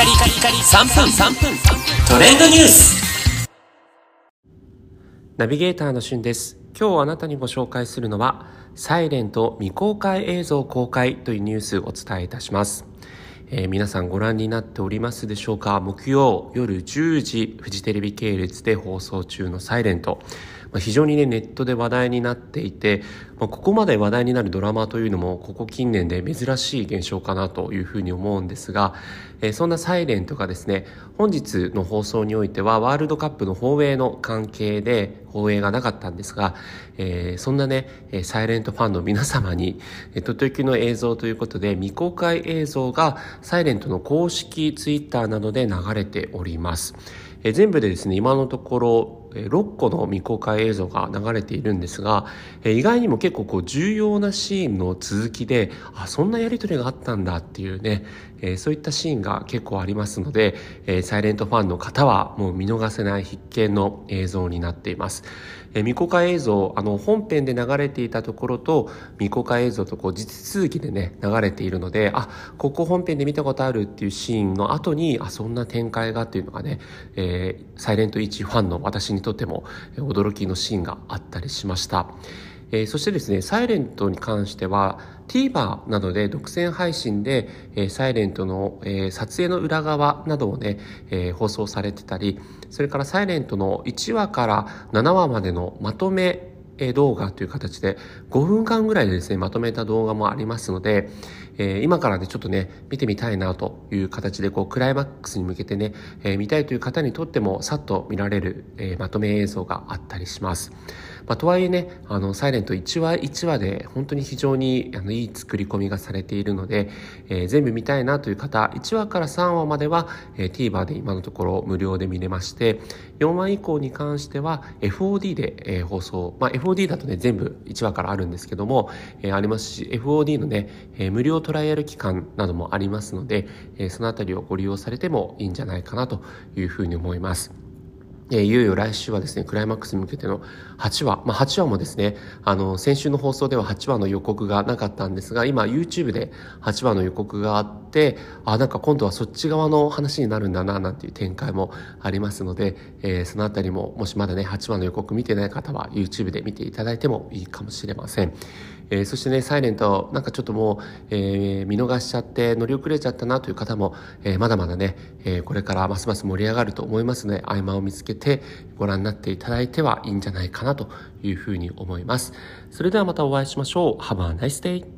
3分トレンドニュースナビゲーターのしゅんです。今日あなたにご紹介するのはサイレント未公開映像公開というニュースをお伝えいたします。皆さんご覧になっておりますでしょうか。木曜夜10時フジテレビ系列で放送中のサイレント、非常にねネットで話題になっていて、ここまで話題になるドラマというのもここ近年で珍しい現象かなというふうに思うんですが、そんなサイレントがですね、本日の放送においてはワールドカップの放映の関係で放映がなかったんですが、そんなねサイレントファンの皆様にとっておきの映像ということで未公開映像がサイレントの公式ツイッターなどで流れております。全部でですね、今のところ6個の未公開映像が流れているんですが、意外にも結構重要なシーンの続きで、そんなやり取りがあったんだっていうね、そういったシーンが結構ありますので、サイレントファンの方はもう見逃せない必見の映像になっています。未公開映像、本編で流れていたところと未公開映像と地続きでね流れているので、ここ本編で見たことあるっていうシーンの後にそんな展開がっていうのがね、サイレント1ファンの私にとっても驚きのシーンがあったりしました。そしてですね、サイレントに関しては TVer などで独占配信で、サイレントの、撮影の裏側などをね、放送されてたり、それからサイレントの1話から7話までのまとめ動画という形で5分間ぐらいでですねまとめた動画もありますので、今からねちょっとね見てみたいなという形でクライマックスに向けてね、見たいという方にとってもさっと見られる、まとめ映像があったりします。とはいえね、サイレント1話1話で本当に非常にいい作り込みがされているので、全部見たいなという方、1話から3話までは、TVer で今のところ無料で見れまして、4話以降に関しては FOD で、放送、FOD だとね全部1話からあるんですけども、ありますし FOD のね、無料トライアル期間などもありますので、そのあたりをご利用されてもいいんじゃないかなというふうに思います。いよいよ来週はですねクライマックスに向けての8話、8話もですね、先週の放送では8話の予告がなかったんですが、今 YouTube で8話の予告があって、なんか今度はそっち側の話になるんだななんていう展開もありますので、そのあたりももしまだね8話の予告見てない方は YouTube で見ていただいてもいいかもしれません。そしてねサイレントなんかちょっともう、見逃しちゃって乗り遅れちゃったなという方も、まだまだね、これからますます盛り上がると思いますので、合間を見つけてご覧になっていただいてはいいんじゃないかなというふうに思います。それではまたお会いしましょう。Have a nice day!